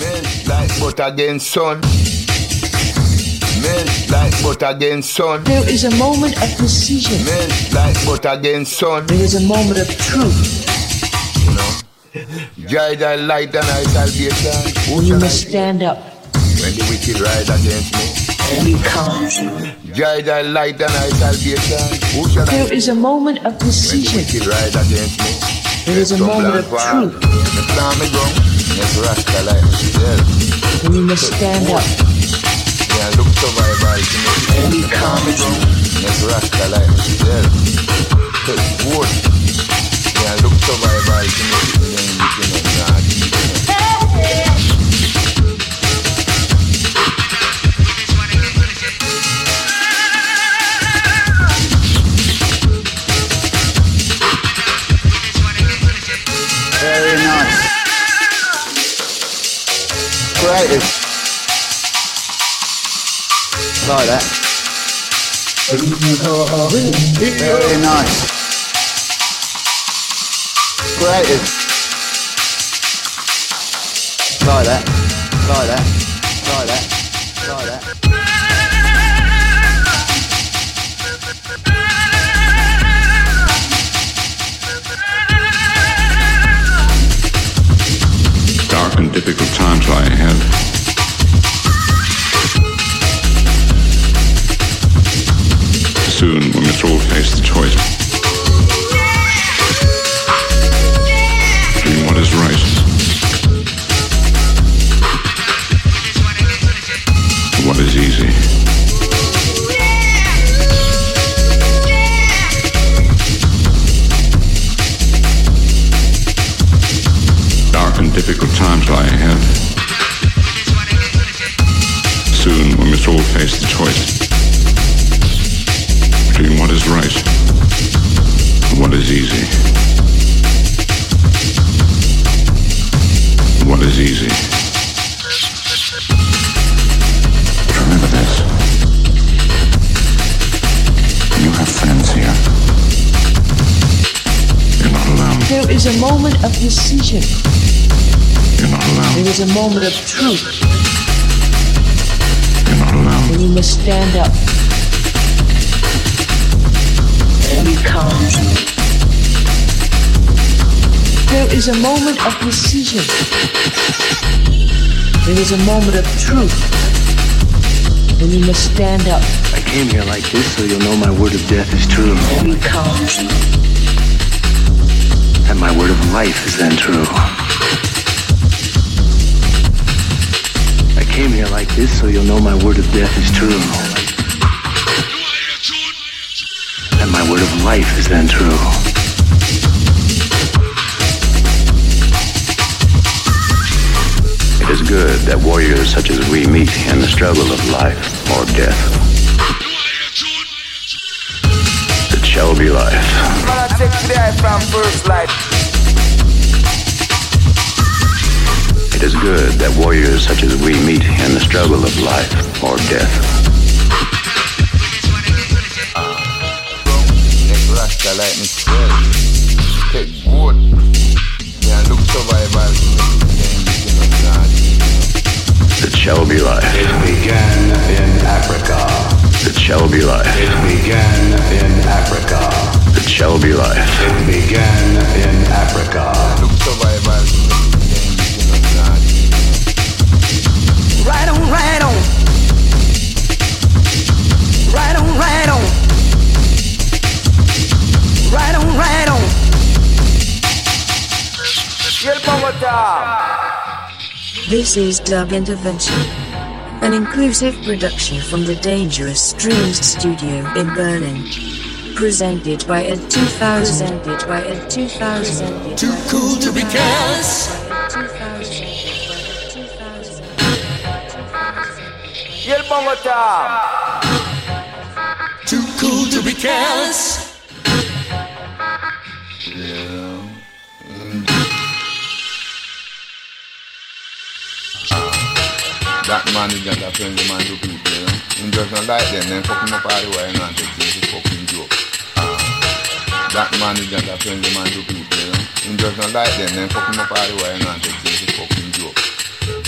Men like butter against sun. Men like butter against sun. There is a moment of precision. Men like butter against sun. There is a moment of truth. You know, guide I light and I salvation. When you must stand up. When the wicked rise against me, we come. Guide I light and I salvation. There is a moment of precision. When the wicked rise against me, there is a moment of truth. And you must stand up. Yeah, look survival to me. And we come. Yeah, look survival to me. Very nice. Like that. Very nice. Creative. Like that. Like that. Like that. Like that. Dark and difficult times lie ahead. Soon we must all face the choice between what is right and what is easy. Dark and difficult times lie ahead. Soon we must all face the choice between what is right and what is easy. What is easy. But remember this. You have friends here. You're not alone. There is a moment of decision. You're not alone. There is a moment of truth. You're not alone. And you must stand up. There is a moment of precision. There is a moment of truth. And you must stand up. I came here like this so you'll know my word of death is true. And my word of life is then true. I came here like this so you'll know my word of death is true. and my word of life is then true. It is good that warriors such as we meet in the struggle of life or death. It shall be life. I take today from first life. It is good that warriors such as we meet in the struggle of life or death. Rasta like me swear. Take good. Yeah, look survival. It shall be life. It began in Africa. It shall be life. It began in Africa. It shall be life. It began in Africa. Look survival. Right on, right on. Right on, right on. Right on, right on. This is Dub Intervention, an inclusive production from the Dangerous Dreams Studio in Berlin. Presented by Ed2000. Too cool to be careless. Too cool to be careless. Yeah. That man is just a friendly man to people, you know. He doesn't like them, then fuck him up all the way, you know, and take things to fucking joke. That man is just a friendly man to people, you know. He doesn't like them, then fuck him up all the way, you know, and take things to fucking joke.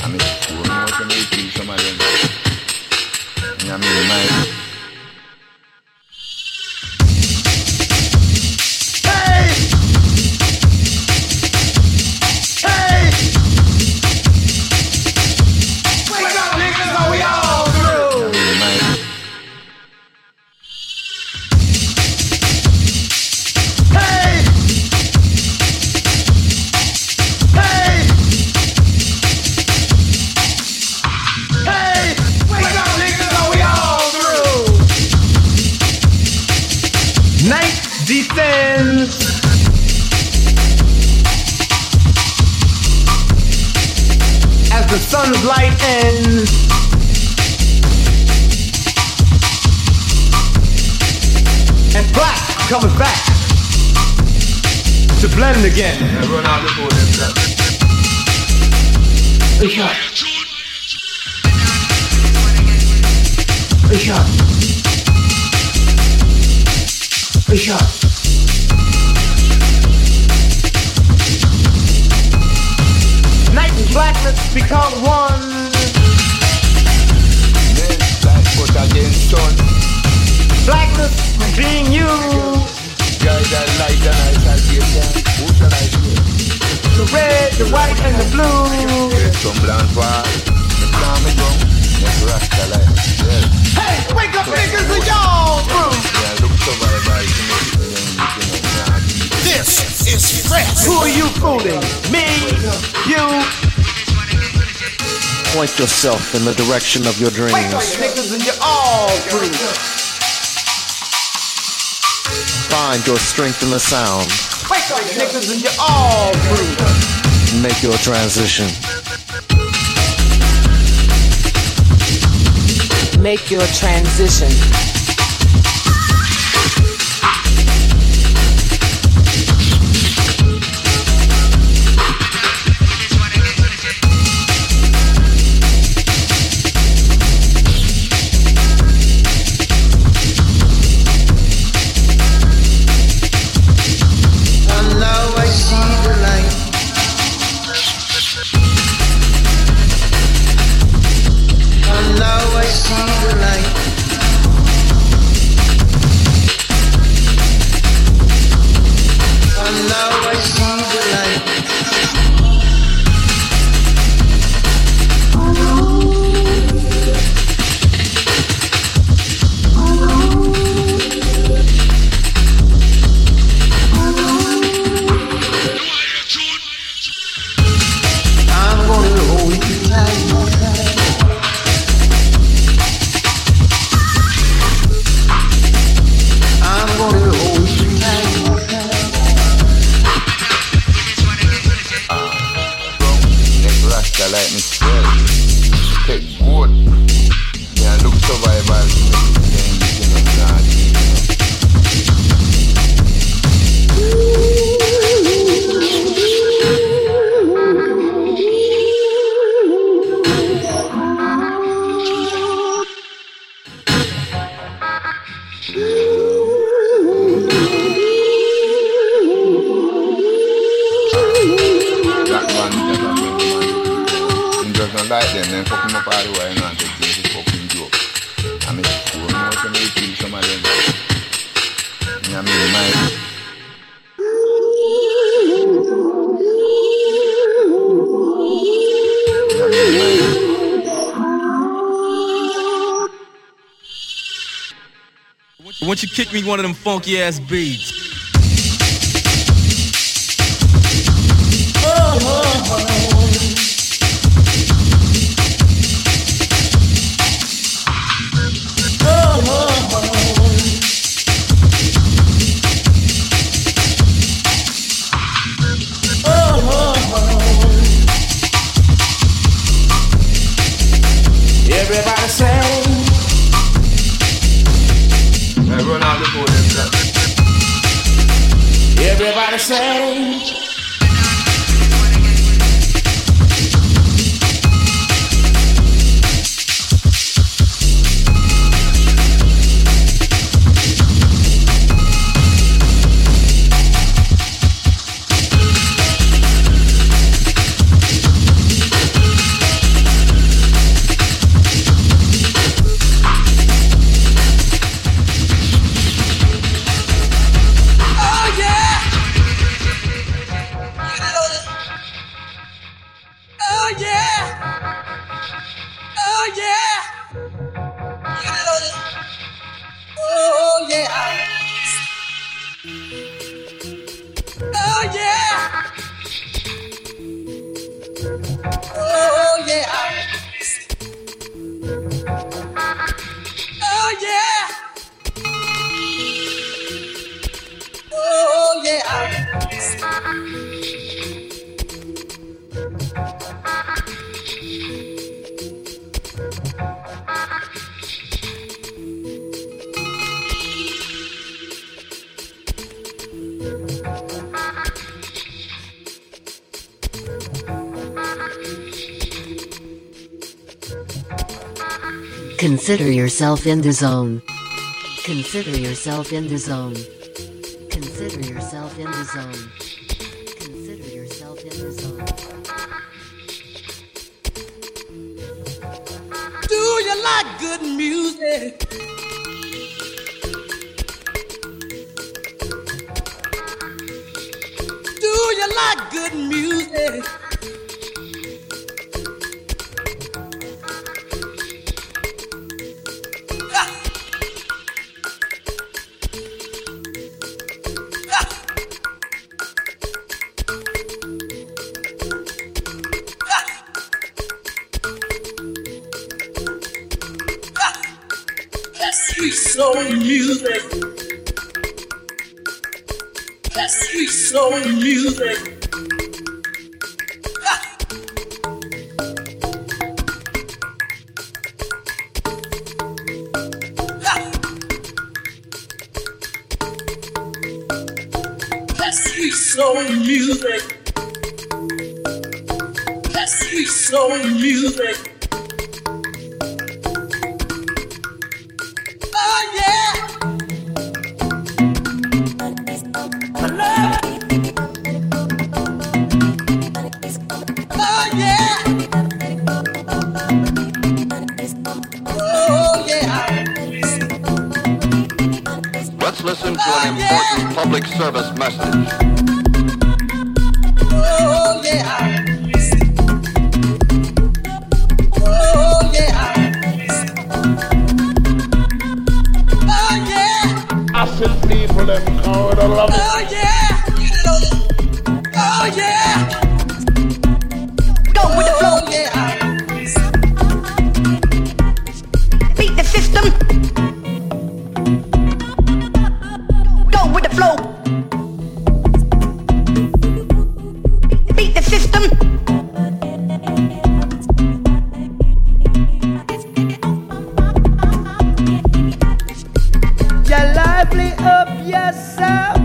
I mean, you know what I mean? Kill some of them. I mean, man. The sun's light ends. And black comes back to blend again. A shot. Night and blackness become one. Men black foot against sun. Blackness being you. Guys that light and ice and deep down. Who's the light here? The red, the white and the blue. There's some blanc white. The calm is wrong. There's rasta light. Hey, wake up niggas and y'all bro. Yeah, look survival. This is fresh. Who are you fooling? Me? You? Point yourself in the direction of your dreams. Wake up, niggas, and you're all free. Find your strength in the sound. Wake up, niggas, and you're all free. Make your transition. Make your transition. like them, then fuck him up all the way, you know, and take things to fucking joke. I mean, you know what I mean, kill some of them. You know what I mean, man. Won't you kick me one of them funky ass beats? Oh, oh, oh. Oh, oh, oh. Oh, oh, oh. Everybody say. Everybody say, consider yourself in the zone. Consider yourself in the zone. Consider yourself in the zone. Consider yourself in the zone. Do you like good music? Do you like good music? Lively up yourself.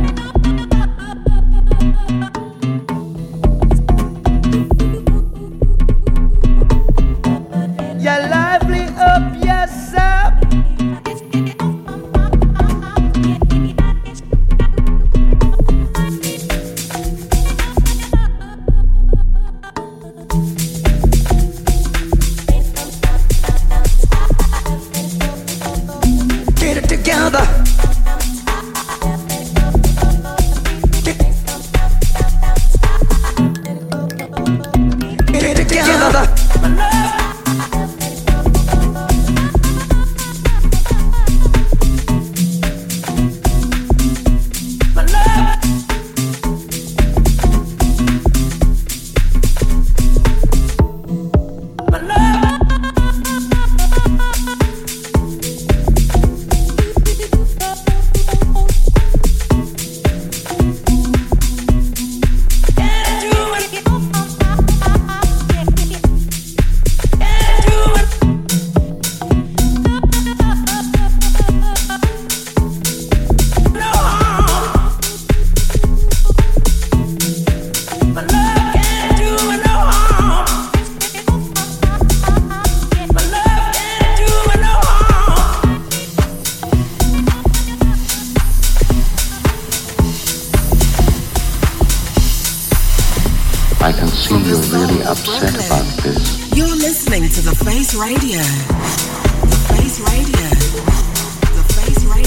sure you're really upset about this. You're listening to The Face Radio. The Face Radio. The Face Radio.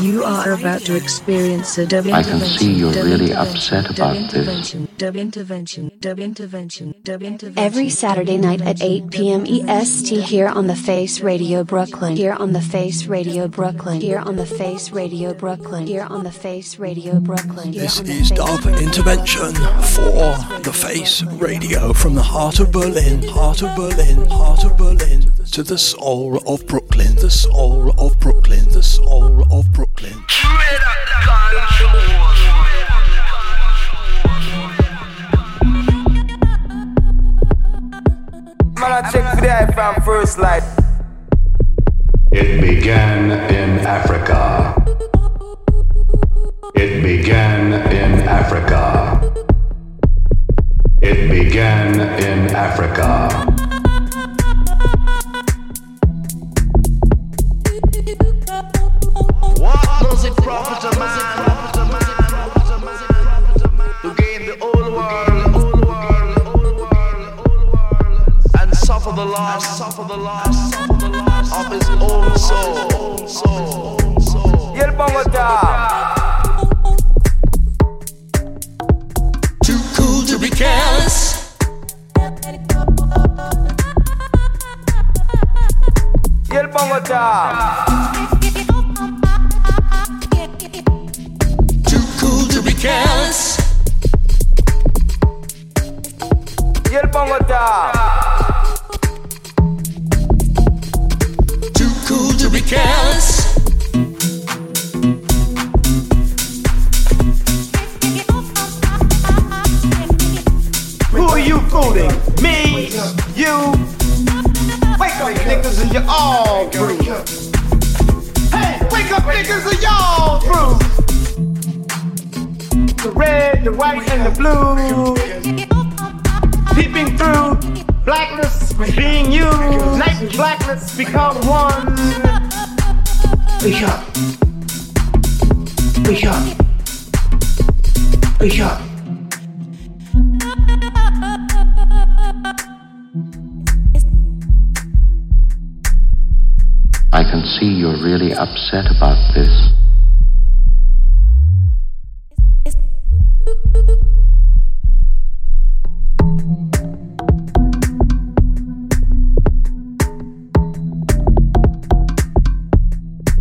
You are about to experience a dub intervention. I can see you're really upset about this. Dub intervention. Dub intervention. Dub intervention. Every Saturday night at 8 p.m. EST here on The Face Radio Brooklyn. Here on The Face Radio Brooklyn. Here on The Face Radio Brooklyn. Here on The Face Radio Brooklyn. This is Dub Intervention for The Face Radio from the heart of Berlin. Heart of Berlin. Heart of Berlin. To the soul of Brooklyn. The soul of Brooklyn. The soul of Brooklyn. Man, I check for that from first life. It began in Africa. It began in Africa. It began in Africa. What does it profit a man who gained the old world? Suffer the loss of his own soul. Too cool to be careless. Too cool to be careless. Be careless. Who are you fooling? Me? You? Wake up, niggas, and you're all through. Hey, wake up, niggas, and y'all through. The red, the white, and the blue. Peeping through. Blackness being you. Night and blackness become one. Wake up. Wake up. Wake up. I can see you're really upset about this.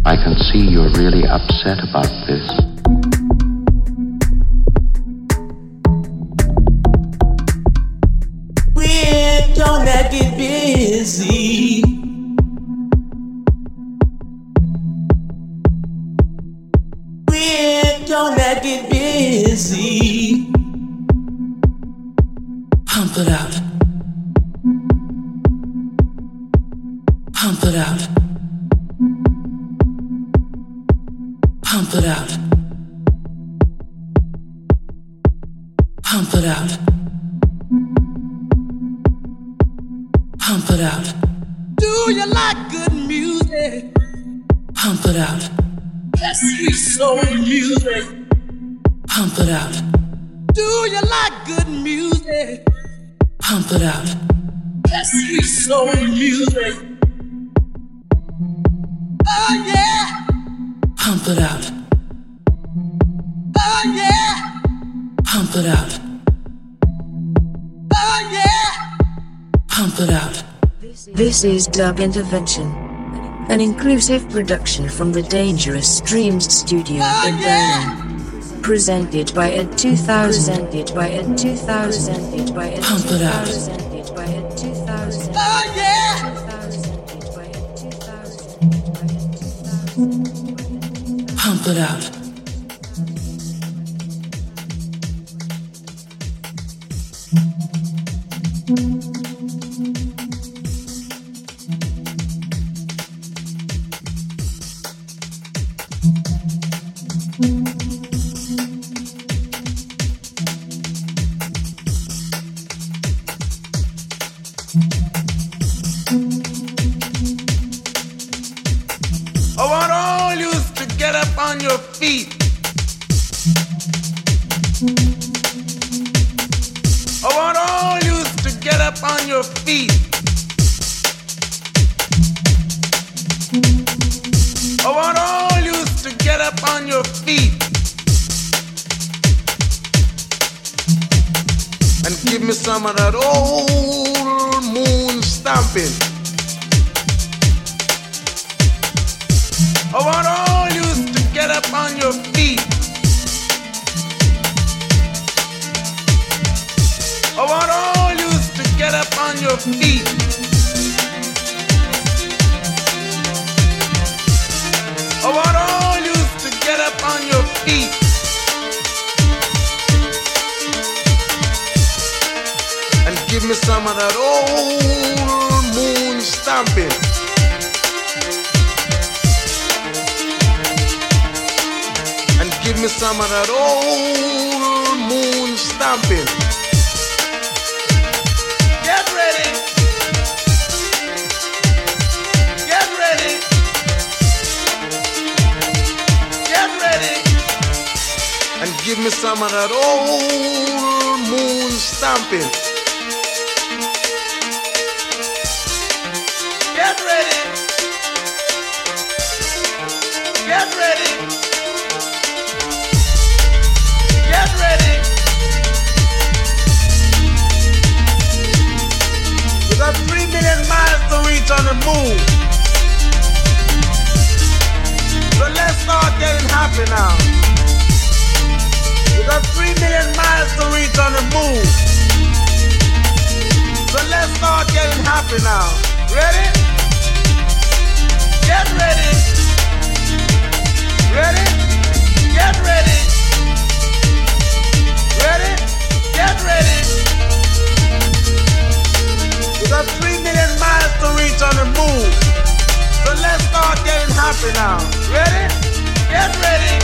I can see you're really upset about this. We're gonna get busy. We're gonna get busy. Pump it out. Pump it out. Pump it out. Pump it out. Pump it out. Do you like good music? Pump it out. That sweet soul music. Pump it out. Do you like good music? Pump it out. That sweet soul music. Oh yeah. Pump it out. Oh yeah. Pump it out. Oh yeah. Pump it out. This is Dub Intervention, an inclusive production from the Dangerous Dreams Studio in Berlin. Presented by Ed2000. Presented by Ed2000. Pump it out. Presented by Ed2000. Oh yeah. Pump it out. Feet. your feet. I want all you to get up on your feet and give me some of that old moon stomping. I want all you to get up on your feet. I want all you to get up on your feet. I want all you to get up on your feet. And give me some of that old moon stomping. And give me some of that old moon stomping. Give me some of that old moon stomping. Get ready. Get ready. Get ready. We got 3 million miles to reach on the moon. So let's start getting happy now. We got 3 million miles to reach on the moon. So let's start getting happy now. Ready? Get ready. Ready? Get ready. Ready? Get ready. We got 3 million miles to reach on the moon. So let's start getting happy now. Ready? Get ready.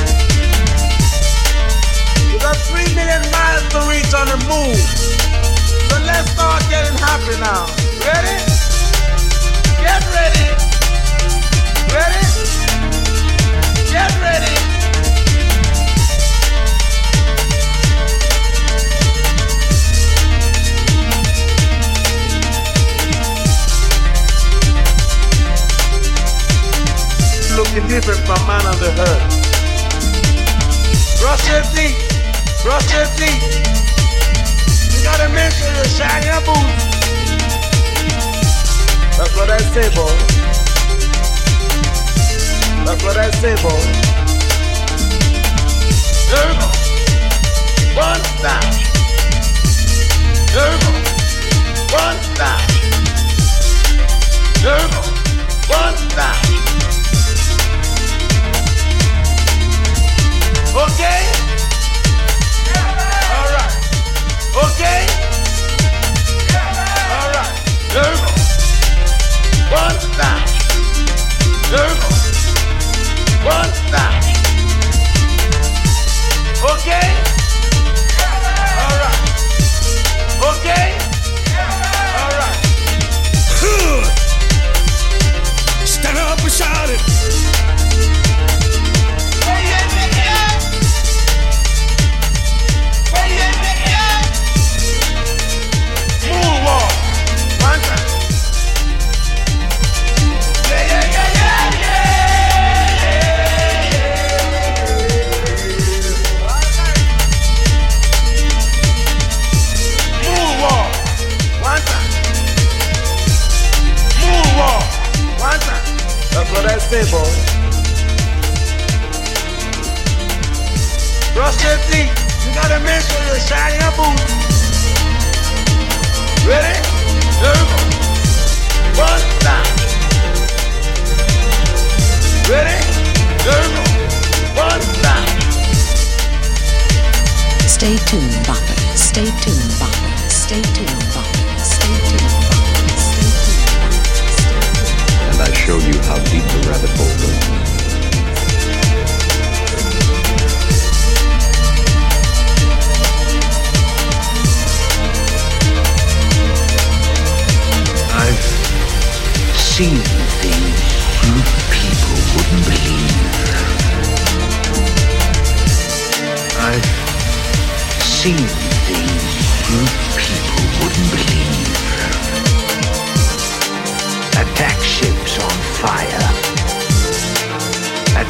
We got 3 million miles to reach on the moon. So let's start getting happy now. Ready? Get ready. Ready? Get ready. Looking different from man on the earth. Brush your teeth. Brush your teeth. You gotta make sure you shine your boots. That's what I say, boy. That's what I say, boy. There we go. One dash. There we go. One dash. There we go. One dash. Okay. Okay? Yeah. Alright. There we go. One dash. There we go. One dash. Okay? Yeah. Alright. Okay? Yeah. Alright. Good. Stand up and shout it. Say, boy. Brush your teeth. You gotta make sure you shine your boots. Ready? Here we go. One time. Ready? Here we go. One time. Stay tuned, Bopper. Stay tuned, Bopper. Stay tuned, Bopper. Stay tuned. I showed you how deep the rabbit hole goes. I've seen things you people wouldn't believe. I've seen things you people wouldn't believe.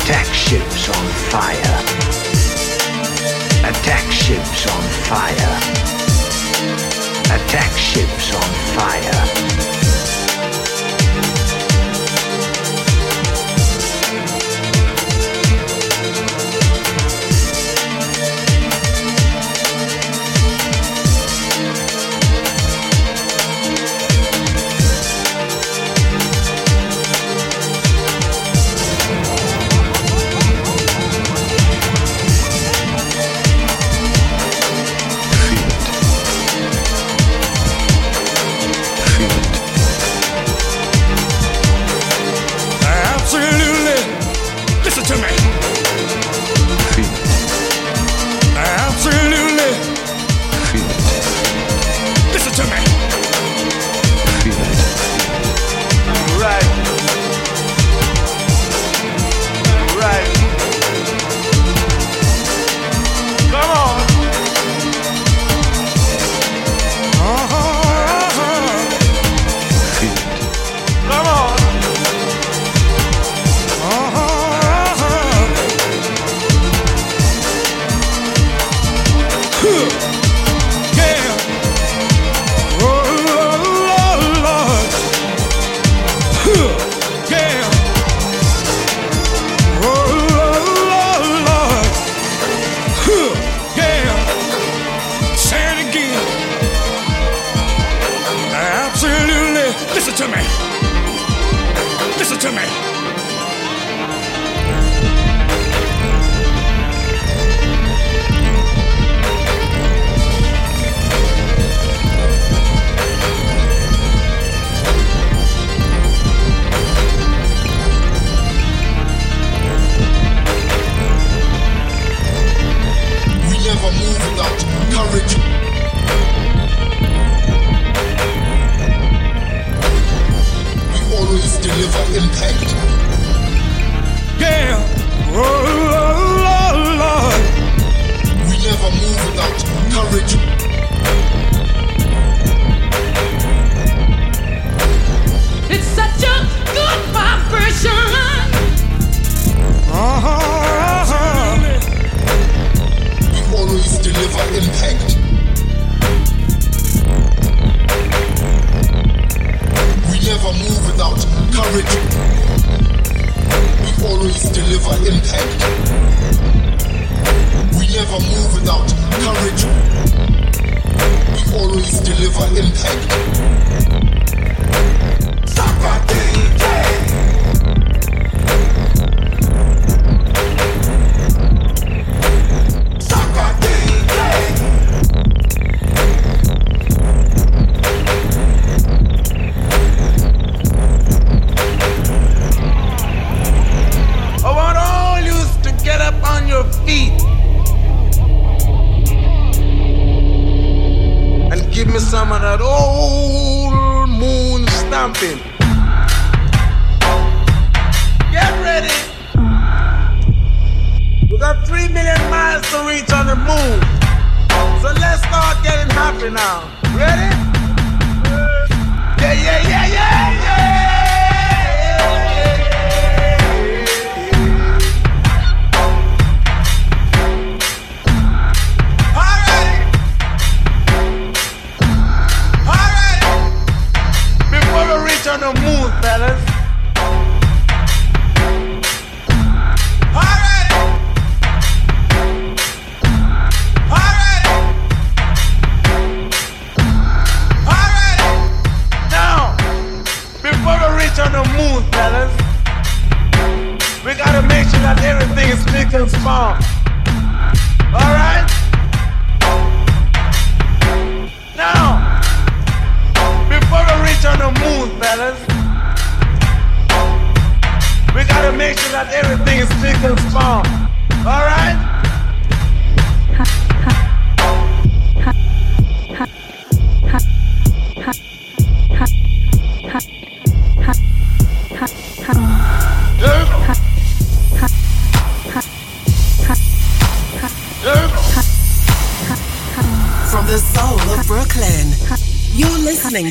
Attack ships on fire. Attack ships on fire. Attack ships on fire.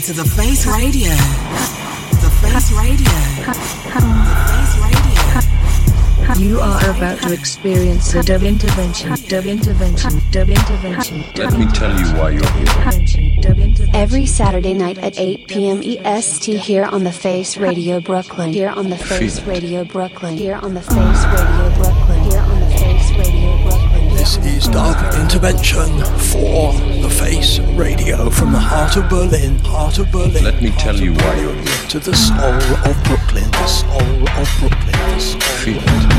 To the Face Radio. The Face Radio. The Face Radio. You are about to experience a dub intervention. Dub intervention. Dub intervention. Let me tell you why you're here. Every Saturday night at 8 p.m. EST here on the Face Radio Brooklyn. Here on the Face Radio Brooklyn. Here on the Face Radio Brooklyn. Here on the Face Radio Brooklyn. This is Dub Intervention for the Face Radio from the heart of Berlin. Heart of Berlin. Let me tell you why you're here. To the soul of Brooklyn. The soul of Brooklyn. The soul Feel it.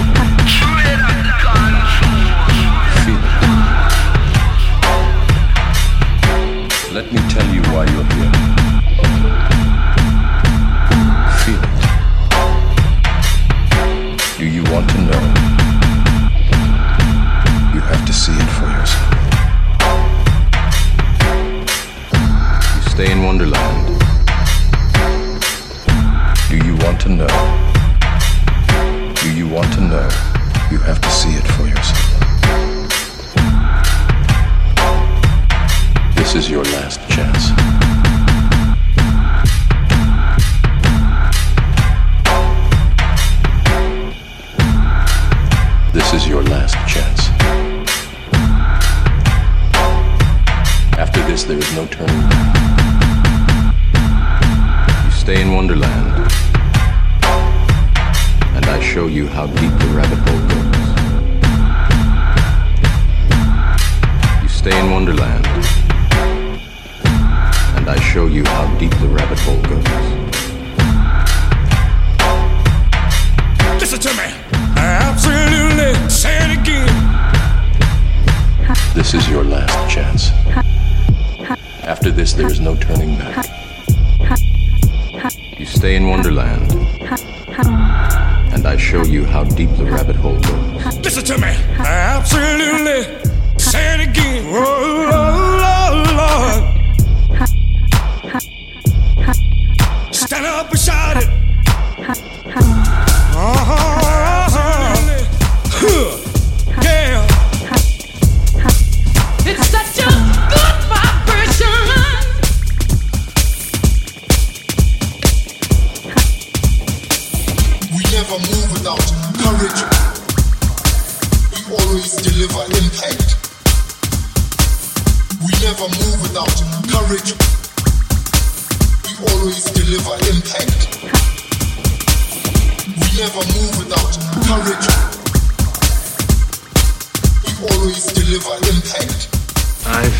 Let me tell you why you're here. Feel it. Do you want to know? You have to see it for yourself. You stay in Wonderland. Do you want to know? Do you want to know? You have to see it for yourself. This is your last chance. This is your last chance. After this, there is no turning back. You stay in Wonderland, and I show you how deep the rabbit hole goes. You stay in Wonderland. I show you how deep the rabbit hole goes. Listen to me. Absolutely. Say it again. This is your last chance. After this, there is no turning back. You stay in Wonderland. And I show you how deep the rabbit hole goes. Listen to me. Absolutely. Say it again. Oh, oh, Lord. Stand up and shout it. Yeah. It's such a good vibration. We never move without courage. We always deliver impact. We never move without courage. Always deliver impact. We never move without courage. We always deliver impact. I've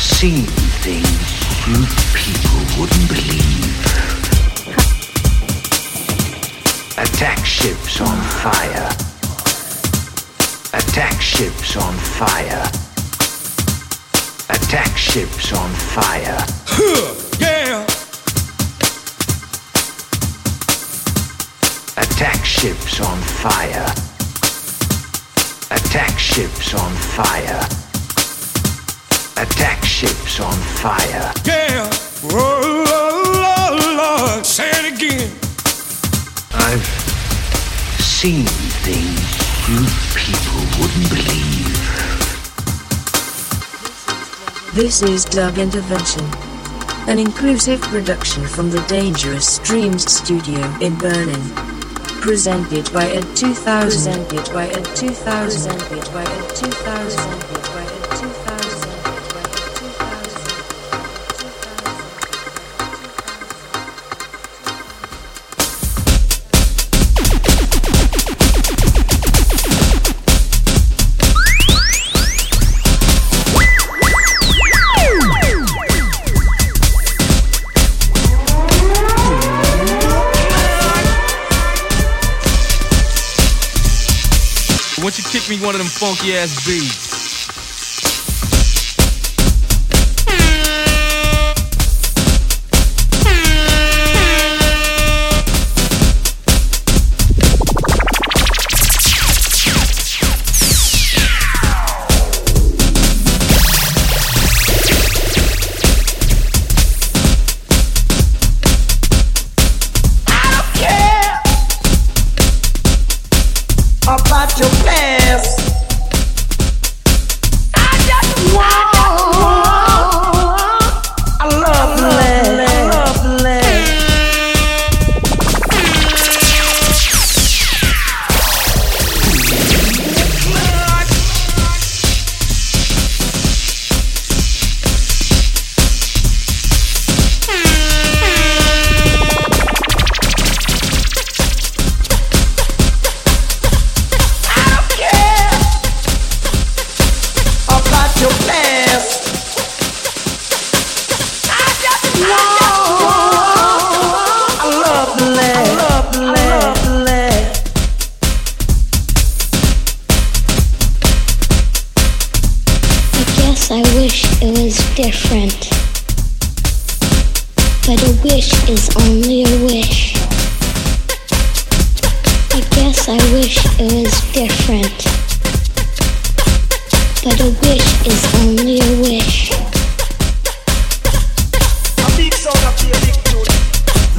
seen things you people wouldn't believe. Attack ships on fire. Attack ships on fire. Attack ships on fire. Yeah. Attack ships on fire. Attack ships on fire. Attack ships on fire. Yeah. Oh, oh, Lord. Say it again. I've seen things you people wouldn't believe. This is Dub Intervention. An inclusive production from the Dangerous Dreams Studio in Berlin. Presented by Ed2000. Presented by Ed2000. Presented by Ed2000. Me one of them funky ass beats. Yes, I wish it was different, but a wish is only a wish. I guess I wish it was different, but a wish is only a wish.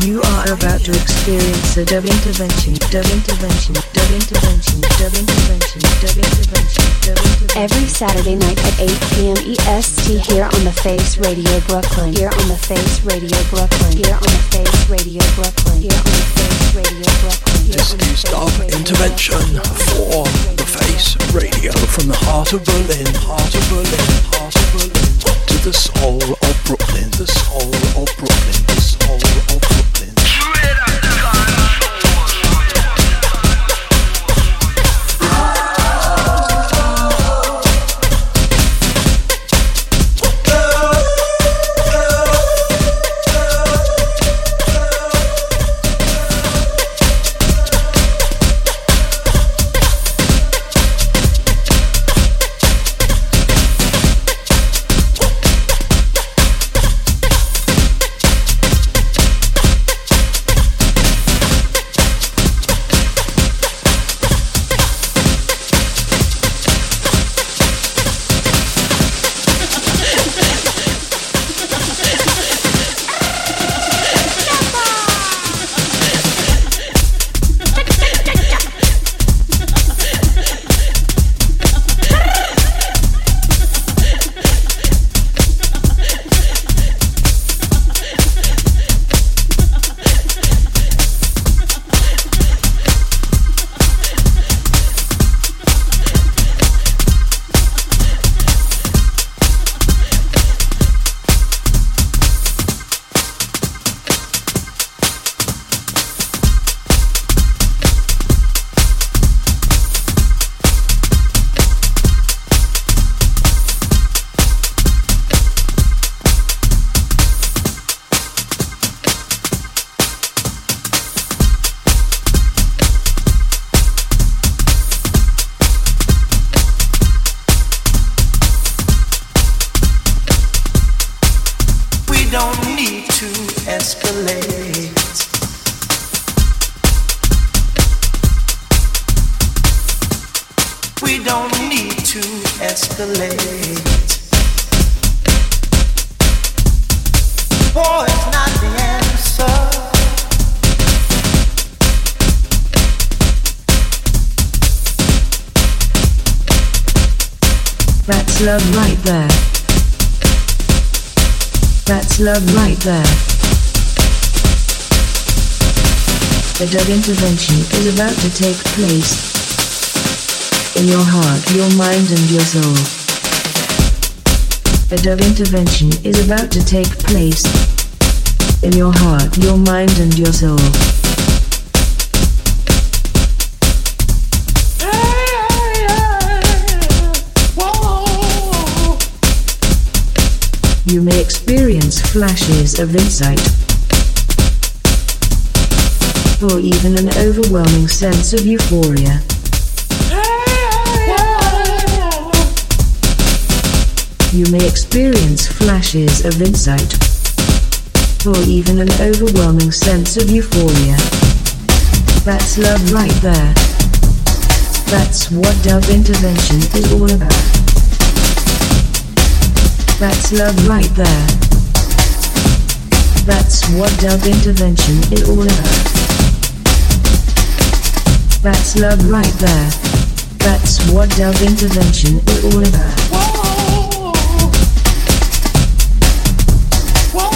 You are about to experience a dub intervention, dub intervention, dub intervention, dub intervention, dub intervention, dub intervention. Every Saturday night at 8 p.m. EST here on the Face Radio Brooklyn. Here on the Face Radio Brooklyn. Here on the Face Radio Brooklyn. Here on the Face Radio Brooklyn. This is Dub Intervention for the Face Radio from the heart of Berlin, heart of Berlin, heart of Berlin, to the soul of Brooklyn, the soul of Brooklyn, the soul of Brooklyn. Love right there. The Dub Intervention is about to take place in your heart, your mind and your soul. The Dub Intervention is about to take place in your heart, your mind and your soul. You may experience flashes of insight, or even an overwhelming sense of euphoria. You may experience flashes of insight, or even an overwhelming sense of euphoria. That's love right there. That's what Dub Intervention is all about. That's love right there. That's what Dub Intervention is all about. That's love right there. That's what Dub Intervention is all about. Whoa. Whoa.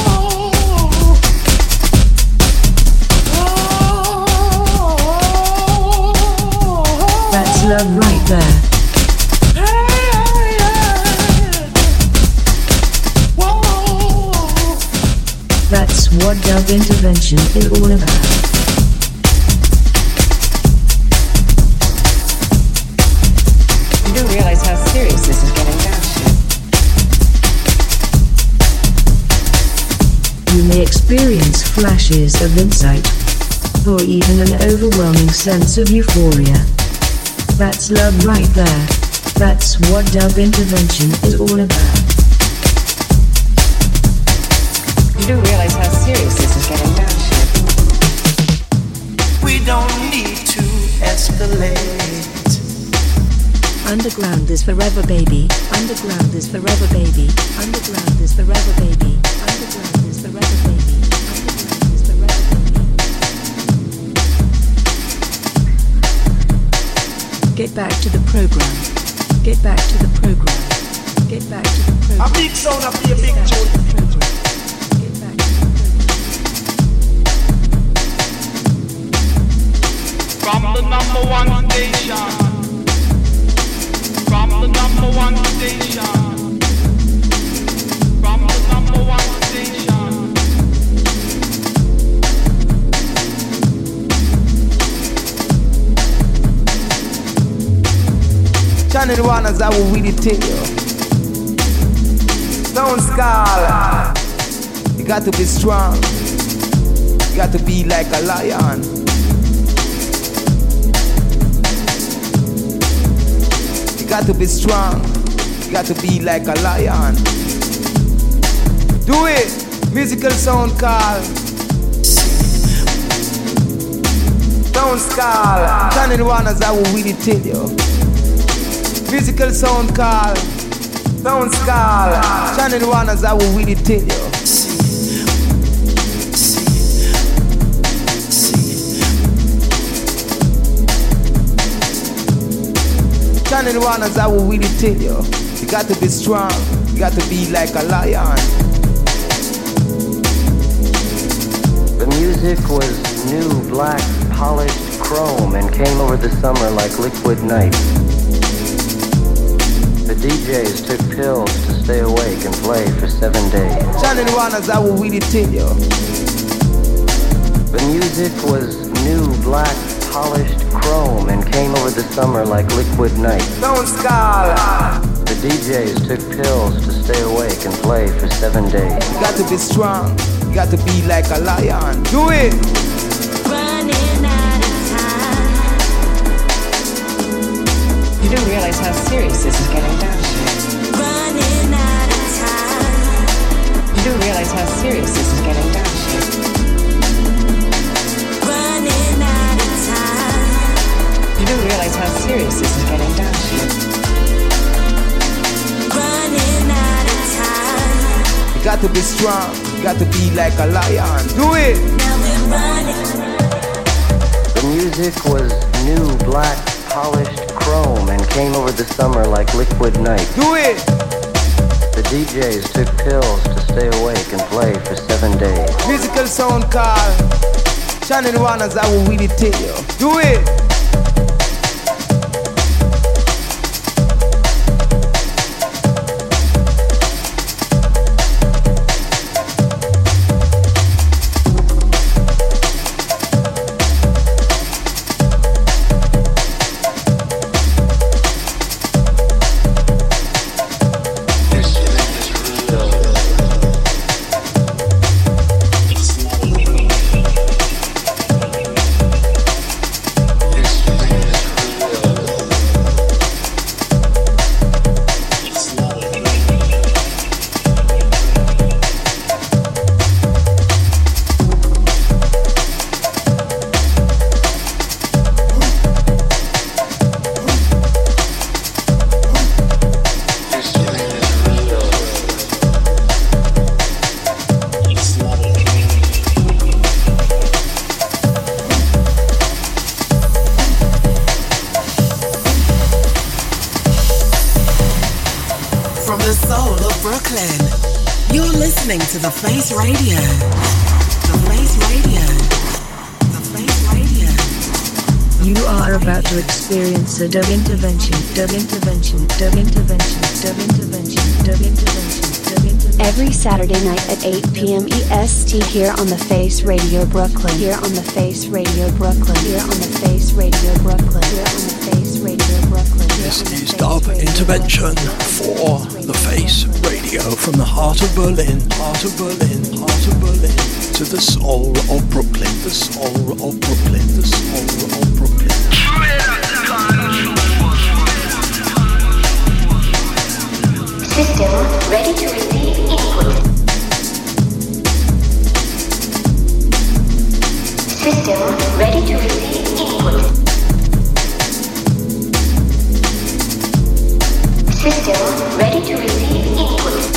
Whoa. That's love right there. That's what Dub Intervention is all about. You don't realize how serious this is getting down. You may experience flashes of insight, or even an overwhelming sense of euphoria. That's love right there. That's what Dub Intervention is all about. You do realize how serious this is getting, don't you? We don't need to escalate. Underground is forever, baby. Underground is forever, baby. Underground is forever, baby. Underground is forever, baby. Get back to the program. Get back to the program. Get back to the program. A big sound up here, big tune. Get back to the program. From the number one station. From the number one station. From the number one station. Channel one, as I will really tell you. Don't scar. You got to be strong. You got to be like a lion. You got to be strong. You got to be like a lion. Do it. Musical sound call. Don't scar. Channel one, as I will really tell you. Physical sound call, sound call. Channel one, as I will really tell you. Channel one, as I will really tell you. You got to be strong. You got to be like a lion. The music was new, black, polished chrome, and came over the summer like liquid night. The DJs took pills to stay awake and play for 7 days. Channel one, as I will really tell you. The music was new, black, polished chrome, and came over the summer like liquid night. Don't scar. The DJs took pills to stay awake and play for 7 days. You got to be strong. You got to be like a lion. Do it. Running out of time. You don't realize how serious this is getting. You do realize how serious this is getting, don't you? Running out of time. You do realize how serious this is getting, don't you? Running out of time. You got to be strong. You got to be like a lion. Do it. Now we're running. The music was new, black, polished chrome, and came over the summer like liquid night. Do it. The DJs took pills to stay awake and play for 7 days. Musical sound call. Channel one, as I will really tell you. Do it. To the Face Radio. The Face Radio. The Face Radio. The you are about to experience a Dub Intervention. Dub Intervention. Dub Intervention. Dub Intervention. Dub Intervention. Dub Intervention. Every Saturday night at 8 p.m. EST here on the Face Radio Brooklyn. Here on the Face Radio Brooklyn. Here on the Face Radio Brooklyn. Here on the Face Radio Brooklyn. This is Dub Intervention for the Face Radio, from the heart of Berlin, heart of Berlin, heart of Berlin, to the soul of Brooklyn, the soul of Brooklyn, the soul of Brooklyn. System ready to receive input. System ready to receive input. System ready to receive input.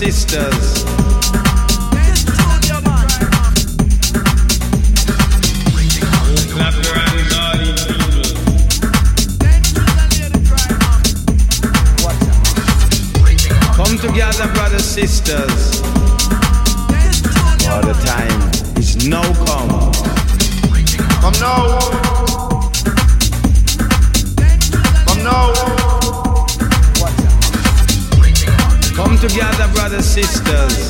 sisters. Come together, brothers, sisters. For the time is now come. Come now. Come now. Come together, brothers, sisters.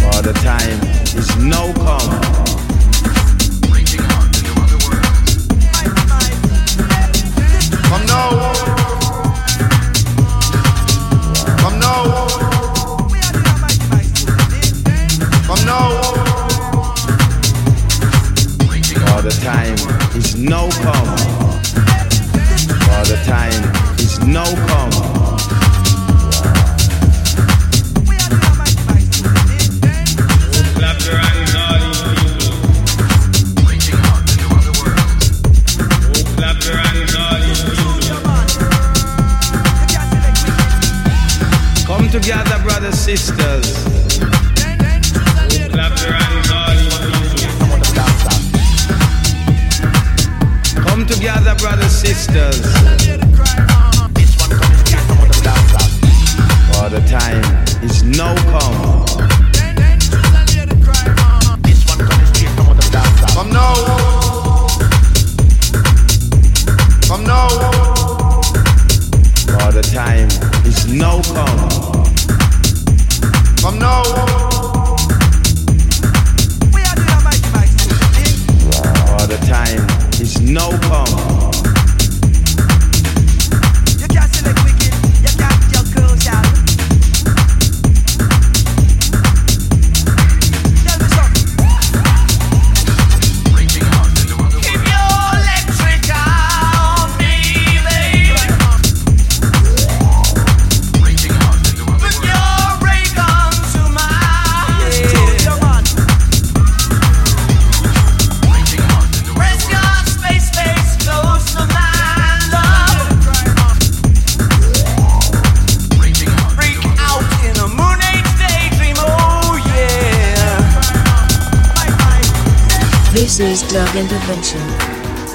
For the time is now come. Come now. Come now. Come now. The time is now come. For the time is now come. Clap your hands, all you people. Clap your hands, all you people. Come together, brothers, sisters. Clap your hands, all you people. Come together, brothers, sisters. For the time is now come. Come now. Come now. For the time is now come. Come now. The time is now come. You can't select wicked, you can't just close out. Tell me something. Keep your electric on me, baby. Put your rake on to my head. This is Dub Intervention,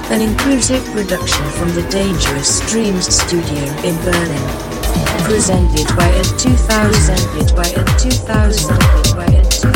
an inclusive production from the Dangerous Dreams Studio in Berlin. Presented by Ed2000. Presented by Ed2000. Presented by Ed2000.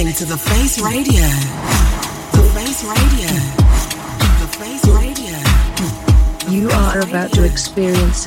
To the Face Radio. The Face Radio. The Face Radio. You are about to experience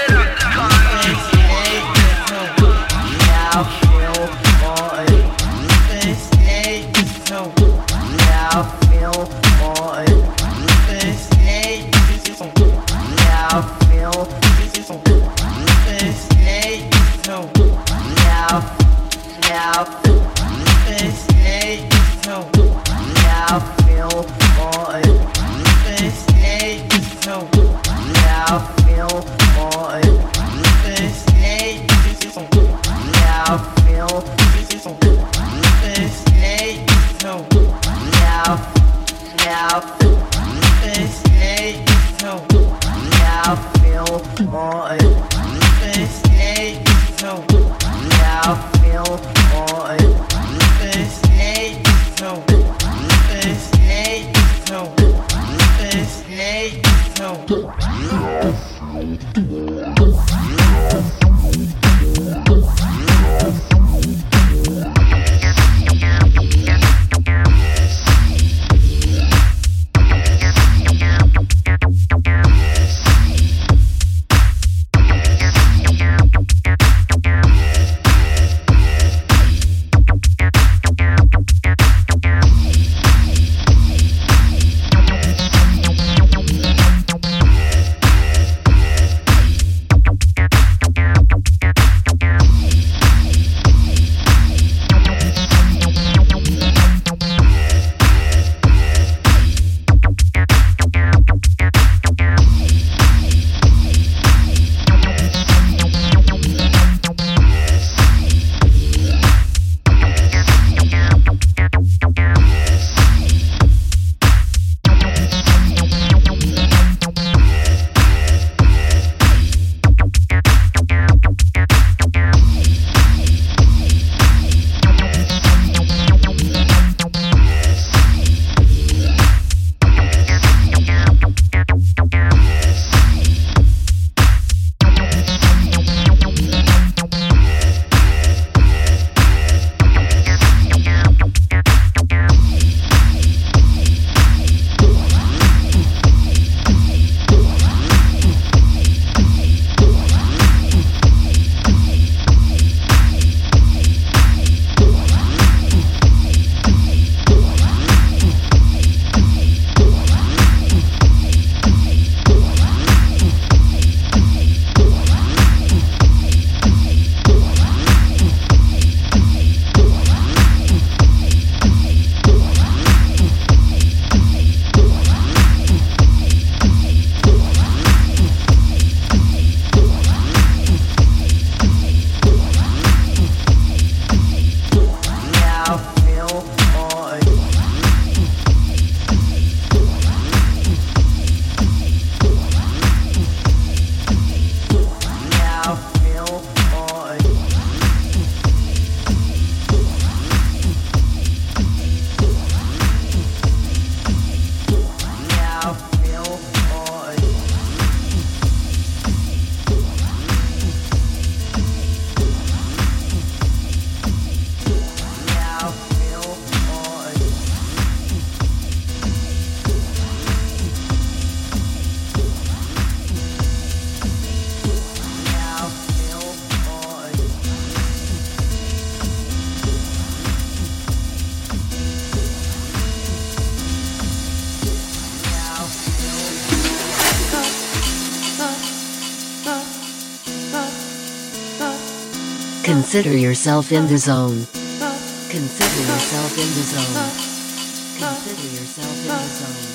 Consider yourself in the zone. Consider yourself in the zone. Consider yourself in the zone.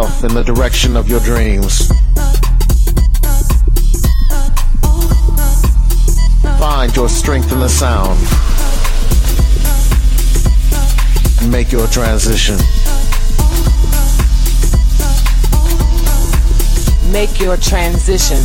yourself in the direction of your dreams. Find your strength in the sound. Make your transition. Make your transition.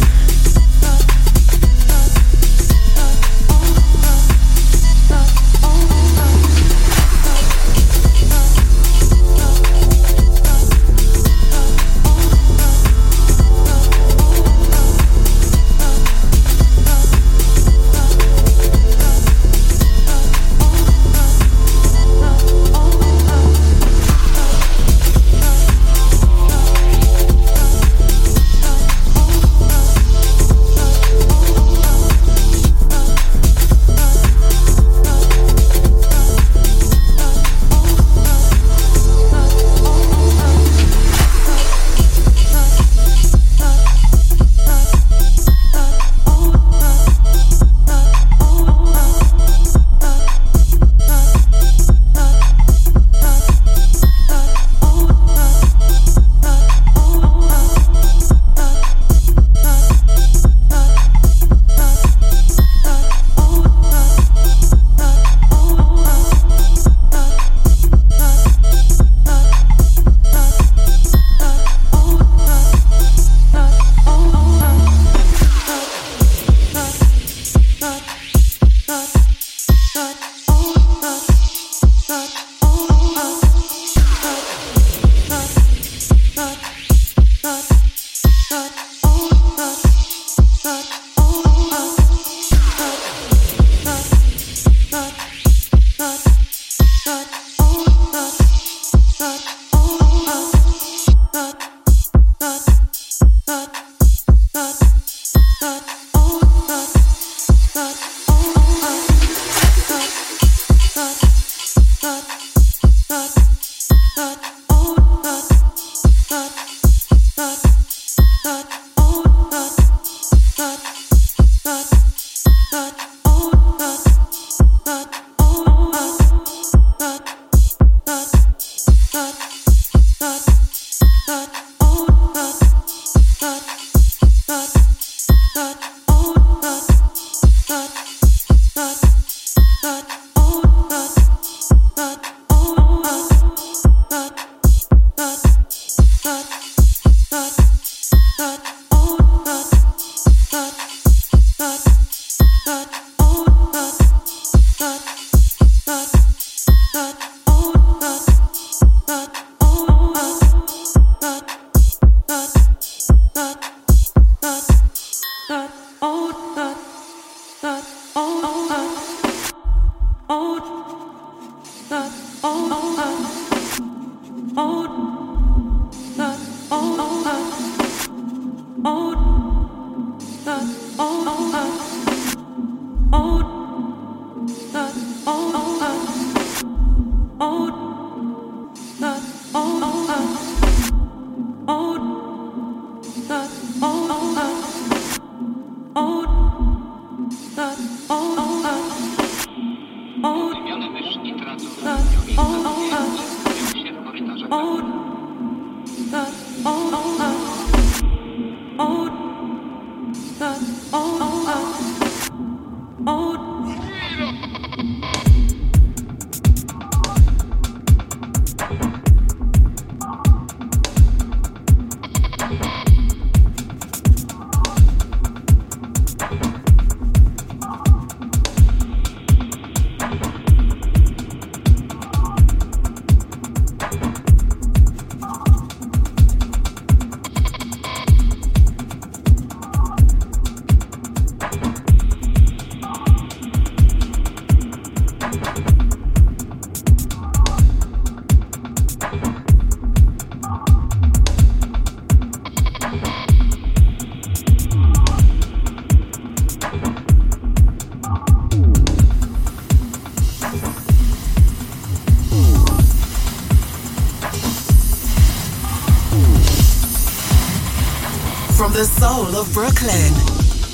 The soul of Brooklyn.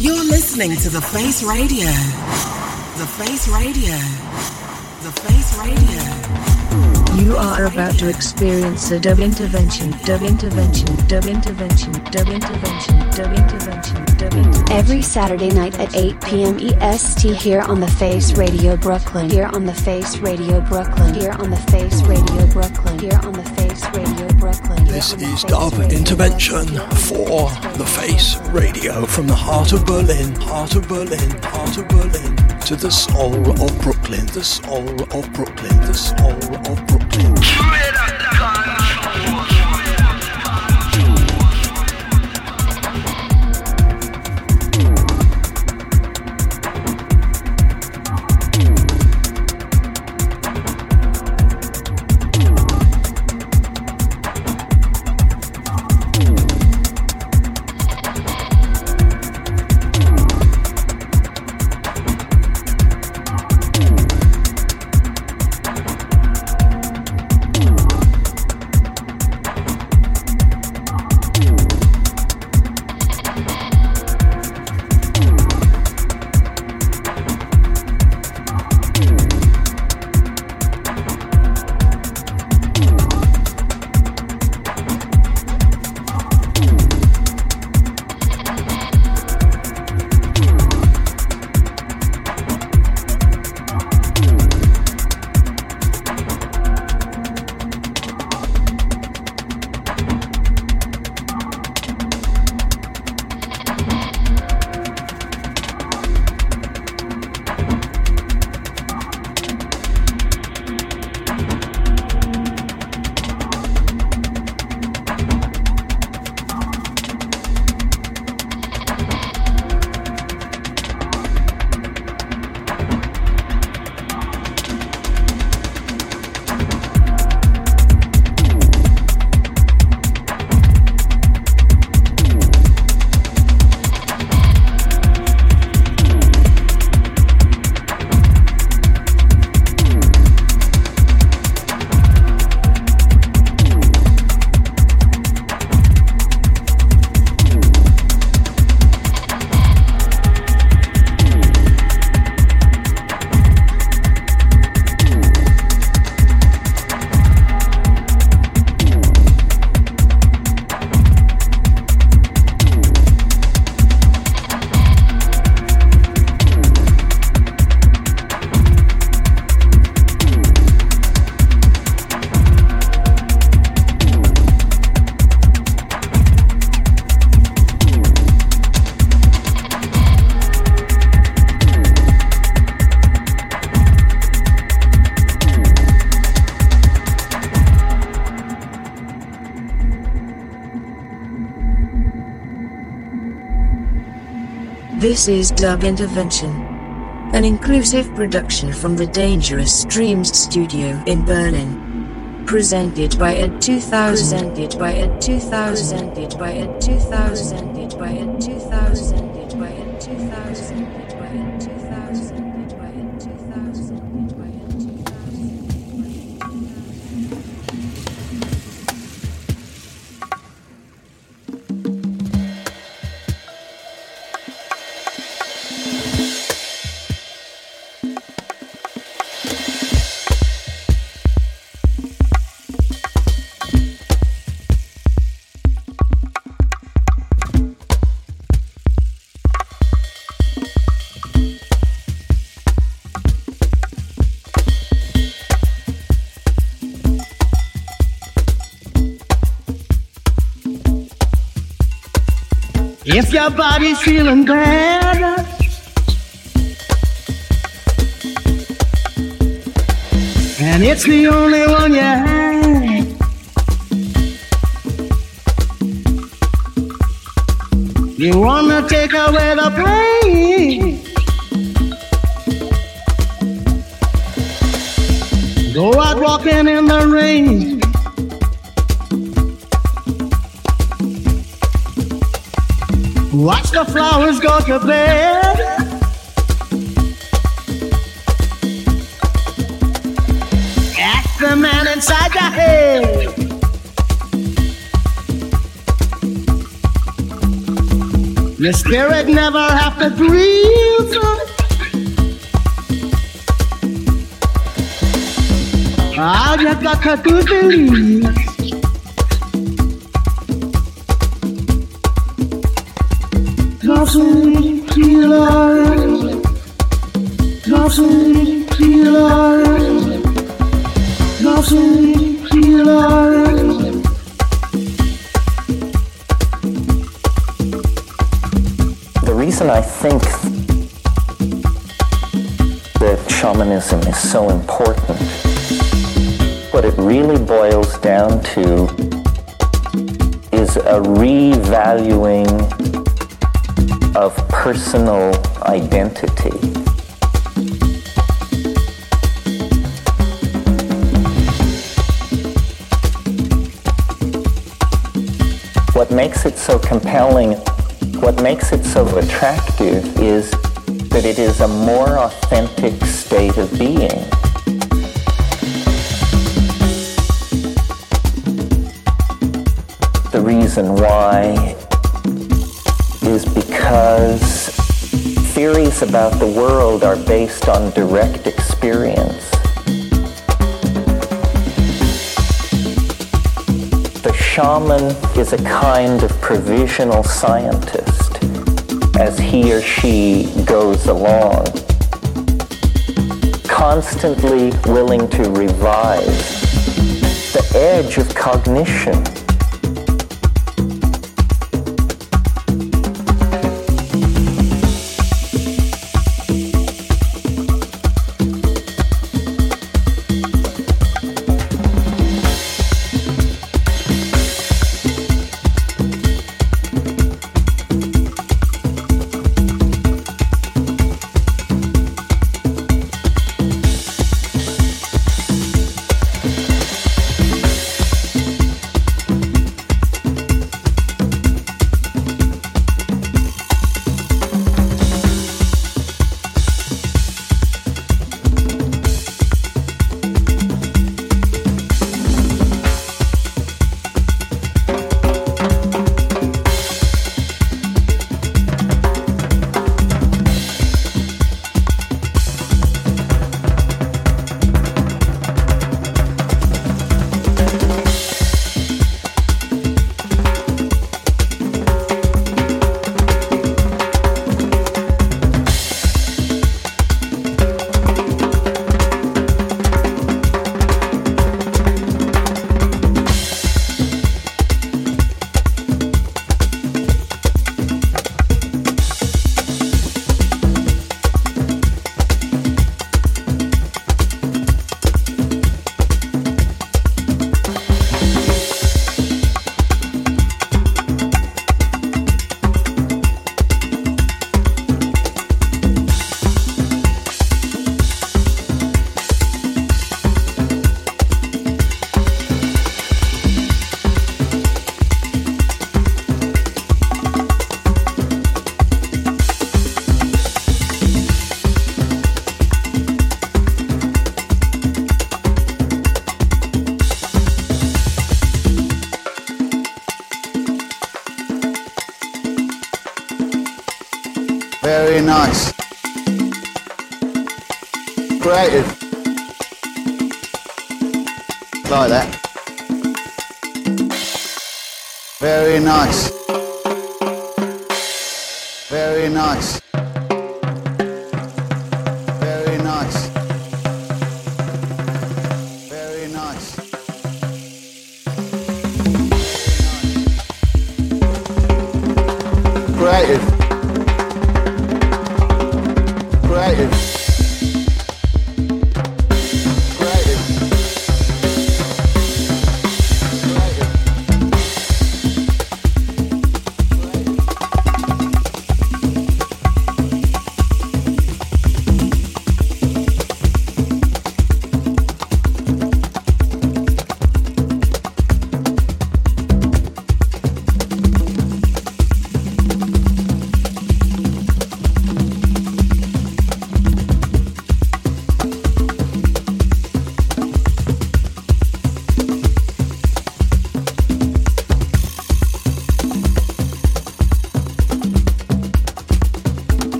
You're listening to The Face Radio. The Face Radio. The Face Radio. You are about to experience a dub intervention, dub intervention, dub intervention, dub intervention, dub intervention, dub intervention. Every Saturday night at 8 p.m. EST here on the Face Radio Brooklyn. Here on the Face Radio Brooklyn. Here on the Face Radio Brooklyn. Here on the Face Radio Brooklyn. This is Dub Intervention for the Face Radio. From the heart of Berlin, heart of Berlin, heart of Berlin, to the soul of Brooklyn, the soul of Brooklyn, the soul of Brooklyn. This is Dub Intervention, an inclusive production from the Dangerous Dreams Studio in Berlin. Presented by Ed2000. Presented by Ed2000. Presented by Ed2000. Presented by Ed2000. If your body's feeling glad, and it's the only one you have, you wanna take away the pain. Go out walking in the rain. Watch the flowers go to bed. Ask the man inside your head. Your spirit never have to breathe. Olha a toca do delírio. The reason I think that shamanism is so important, what it really boils down to is a revaluing of personal identity. What makes it so compelling, what makes it so attractive is that it is a more authentic state of being. The reason why is because theories about the world are based on direct experience. The shaman is a kind of provisional scientist as he or she goes along, constantly willing to revive the edge of cognition.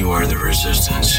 You are the resistance.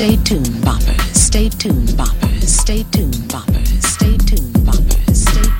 Stay tuned, boppers. Stay tuned, boppers. Stay tuned, boppers. Stay tuned, boppers. Stay tuned.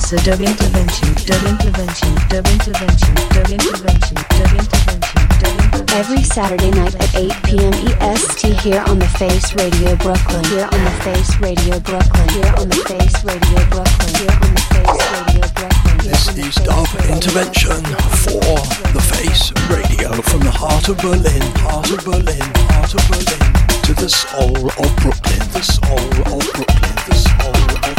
So Dub Intervention, Dub Intervention, Dub Intervention, Dub Intervention, Dub Intervention, Dub Intervention. Every Saturday night at 8 p.m. EST here on the Face Radio Brooklyn. Here on the Face Radio Brooklyn. Here on the Face Radio Brooklyn. Here on the Face Radio Brooklyn. This is Dub Intervention for the Face Radio from the heart of Berlin, heart of Berlin, heart of Berlin to the soul of Brooklyn, the soul of Brooklyn, the soul of Brooklyn.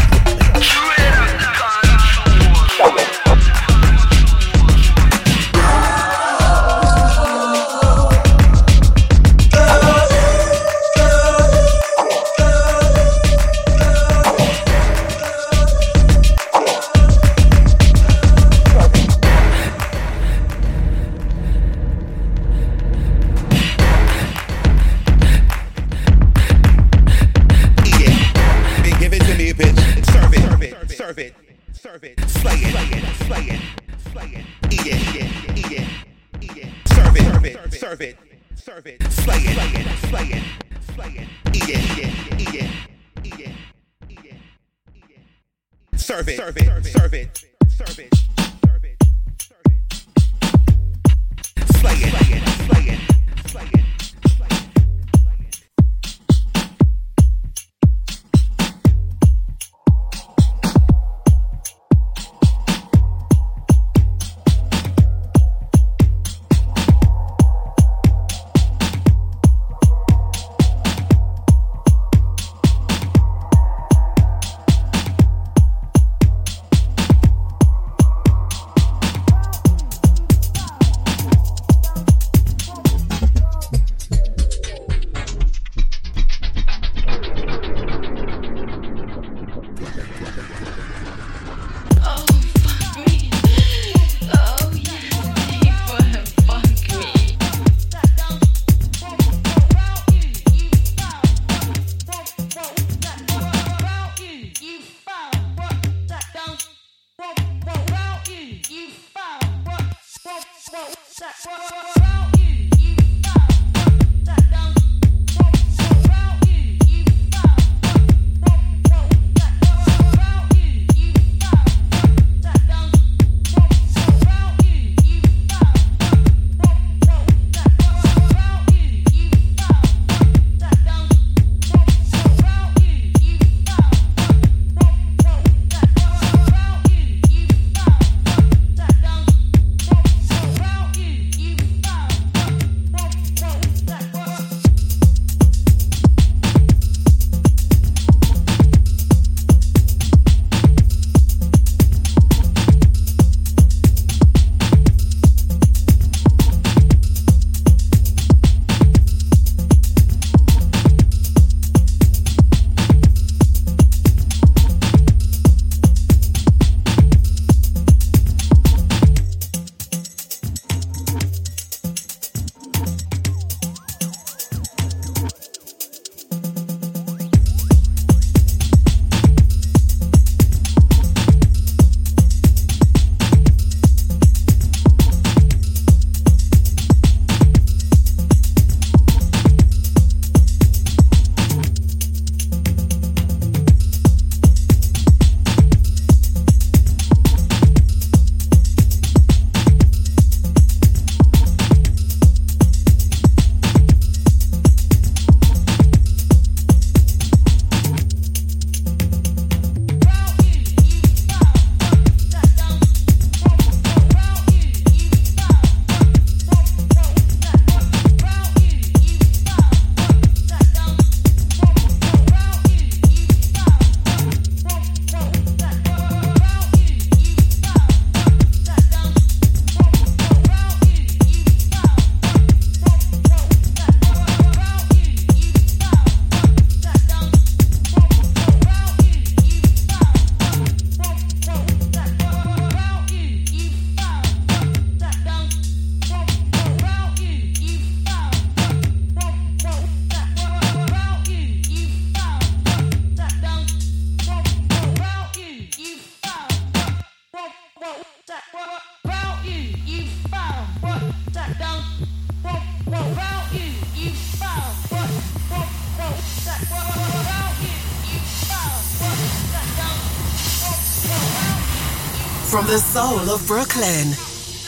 From the soul of Brooklyn,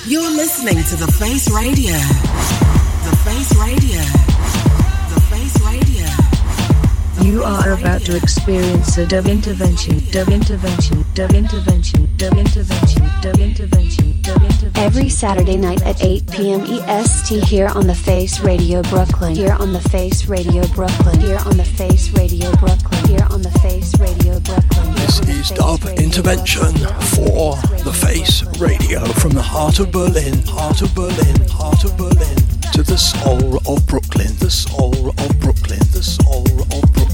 you're listening to The Face Radio. The Face Radio. The Face Radio. You are about to experience a Dub Intervention. Dub Intervention. Dub Intervention. Dub Intervention. Dub Intervention. Dub Intervention. Every Saturday night at 8 p.m. EST here on The Face Radio Brooklyn. Here on The Face Radio Brooklyn. Here on The Face Radio Brooklyn. Here on The Face Radio Brooklyn. This is Dub Intervention for The Face Radio, from the heart of Berlin, heart of Berlin, heart of Berlin, to the soul of Brooklyn, the soul of Brooklyn, the soul of Brooklyn.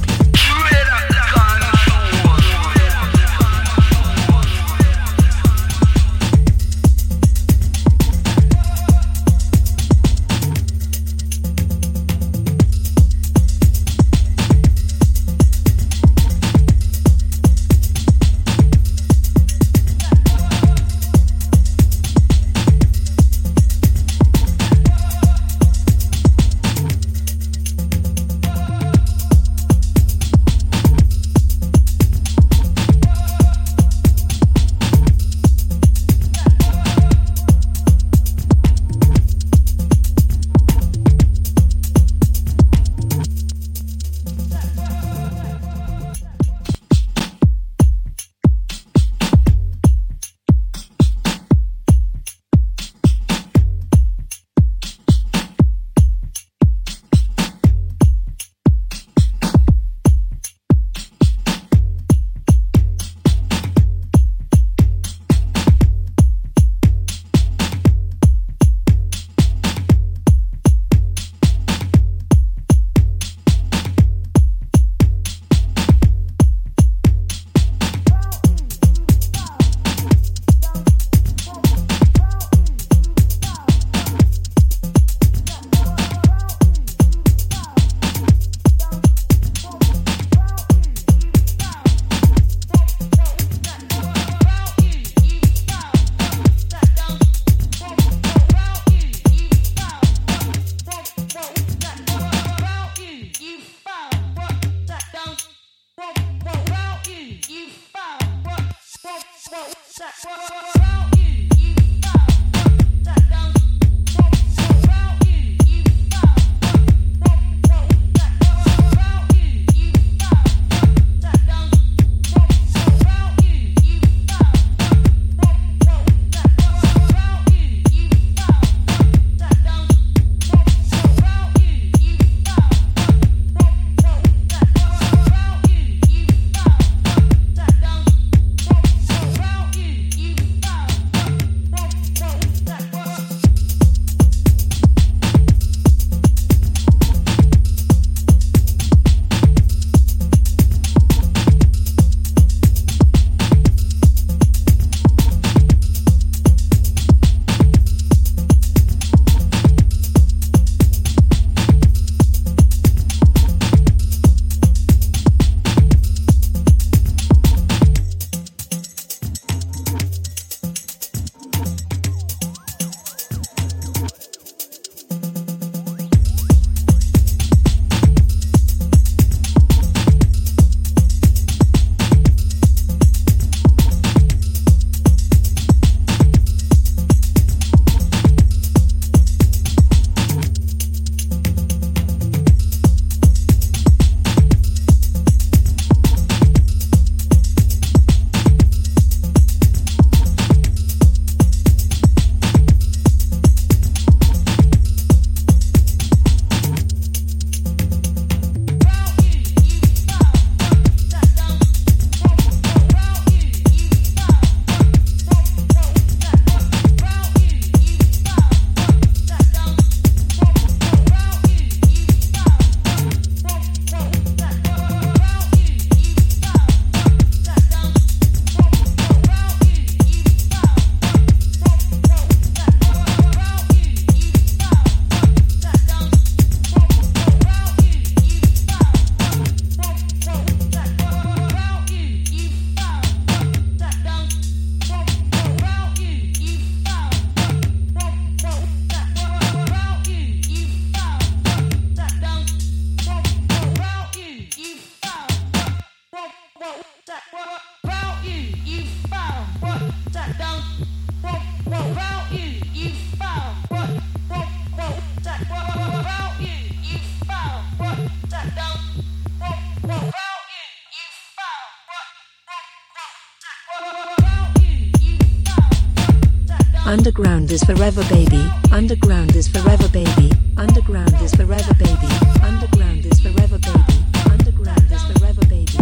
Underground is forever, baby. Underground is forever, baby. Underground is forever, baby. Underground is forever, baby. Underground is forever, baby.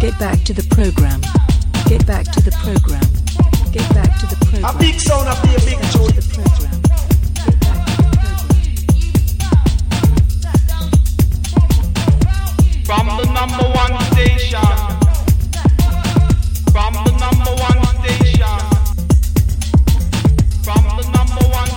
Get back to the program. Get back to the program. Get back to the program. A big sound, a big joy. The program. From the number one station. From the number one station. From the number one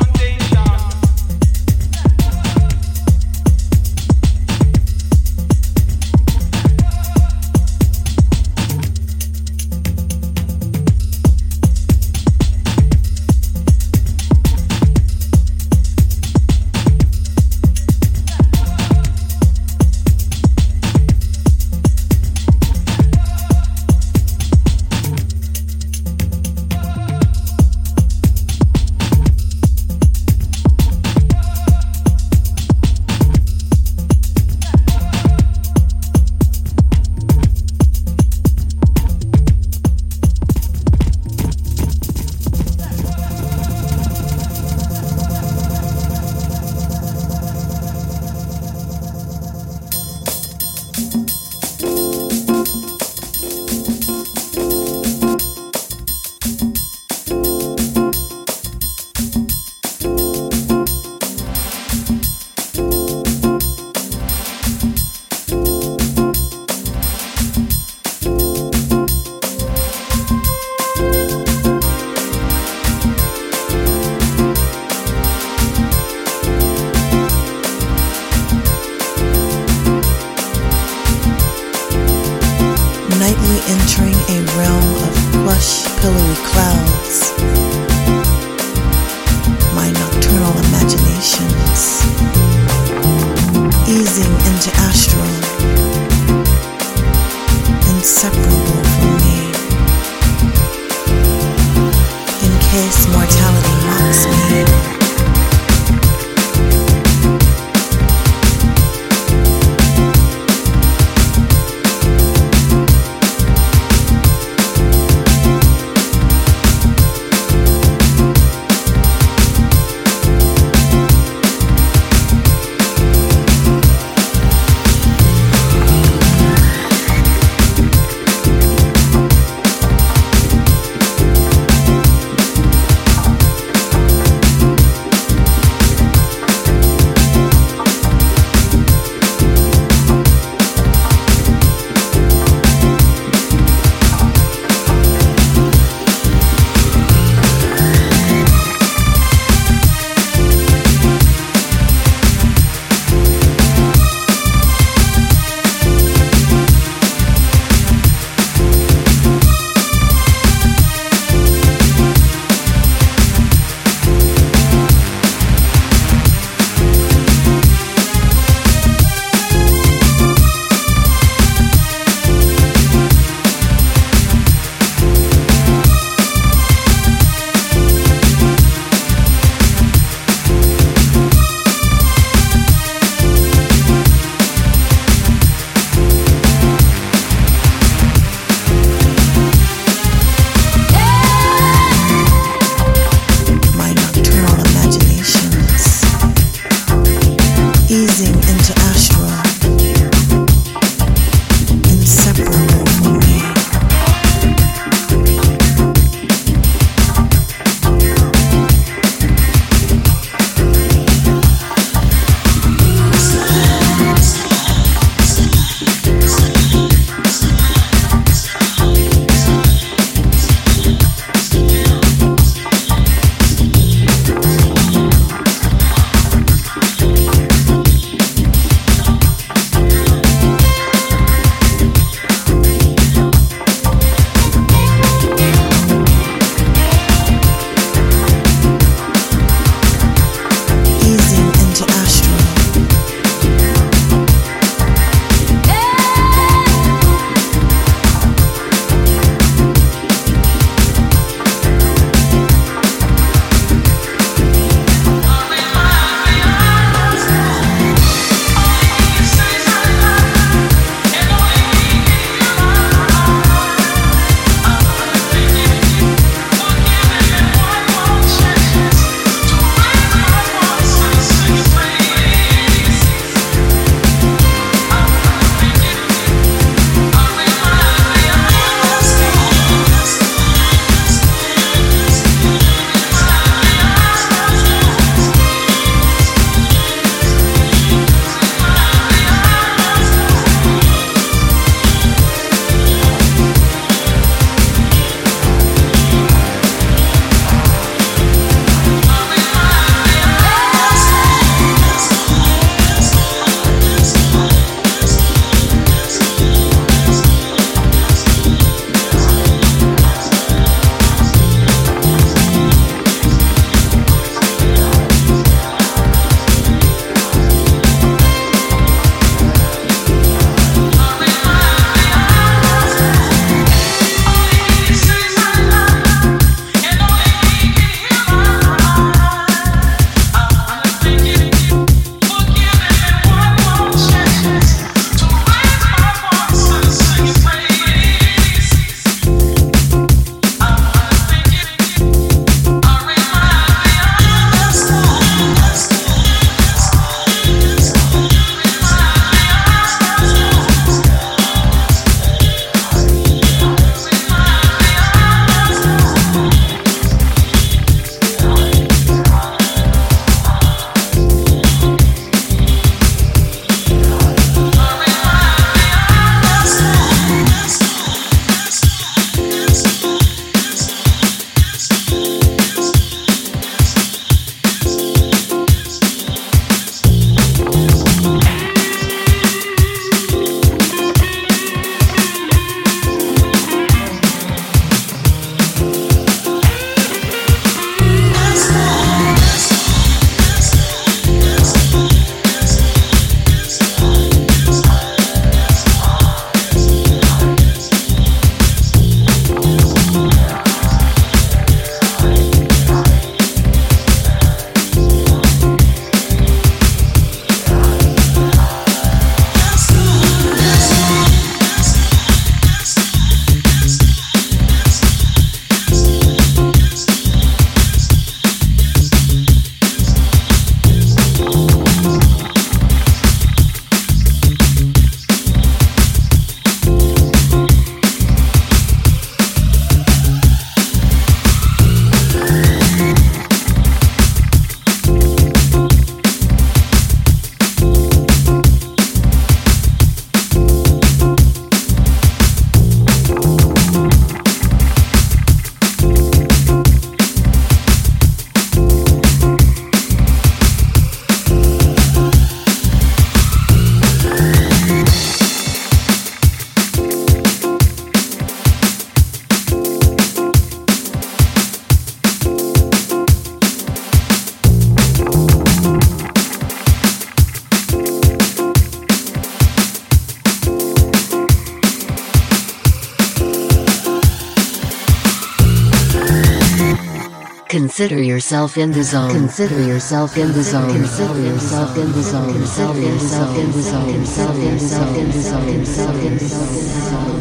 Consider yourself in the zone. Consider yourself in the zone. Consider yourself in the zone. Consider yourself in the zone. Consider yourself in the zone. Consider yourself in the zone.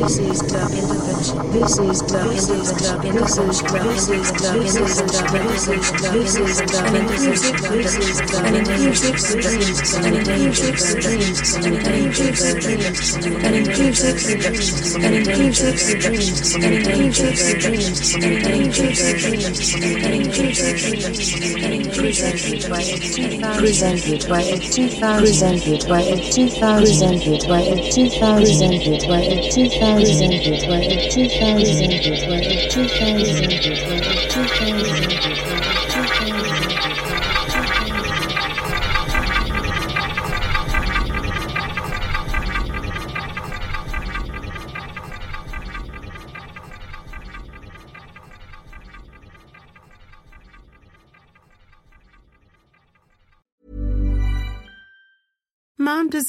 This is Dub Intervention. This is Dub Intervention. This is Dub Intervention. This is Dub Intervention. This is Dub Intervention. This is Dub Intervention. This is Dub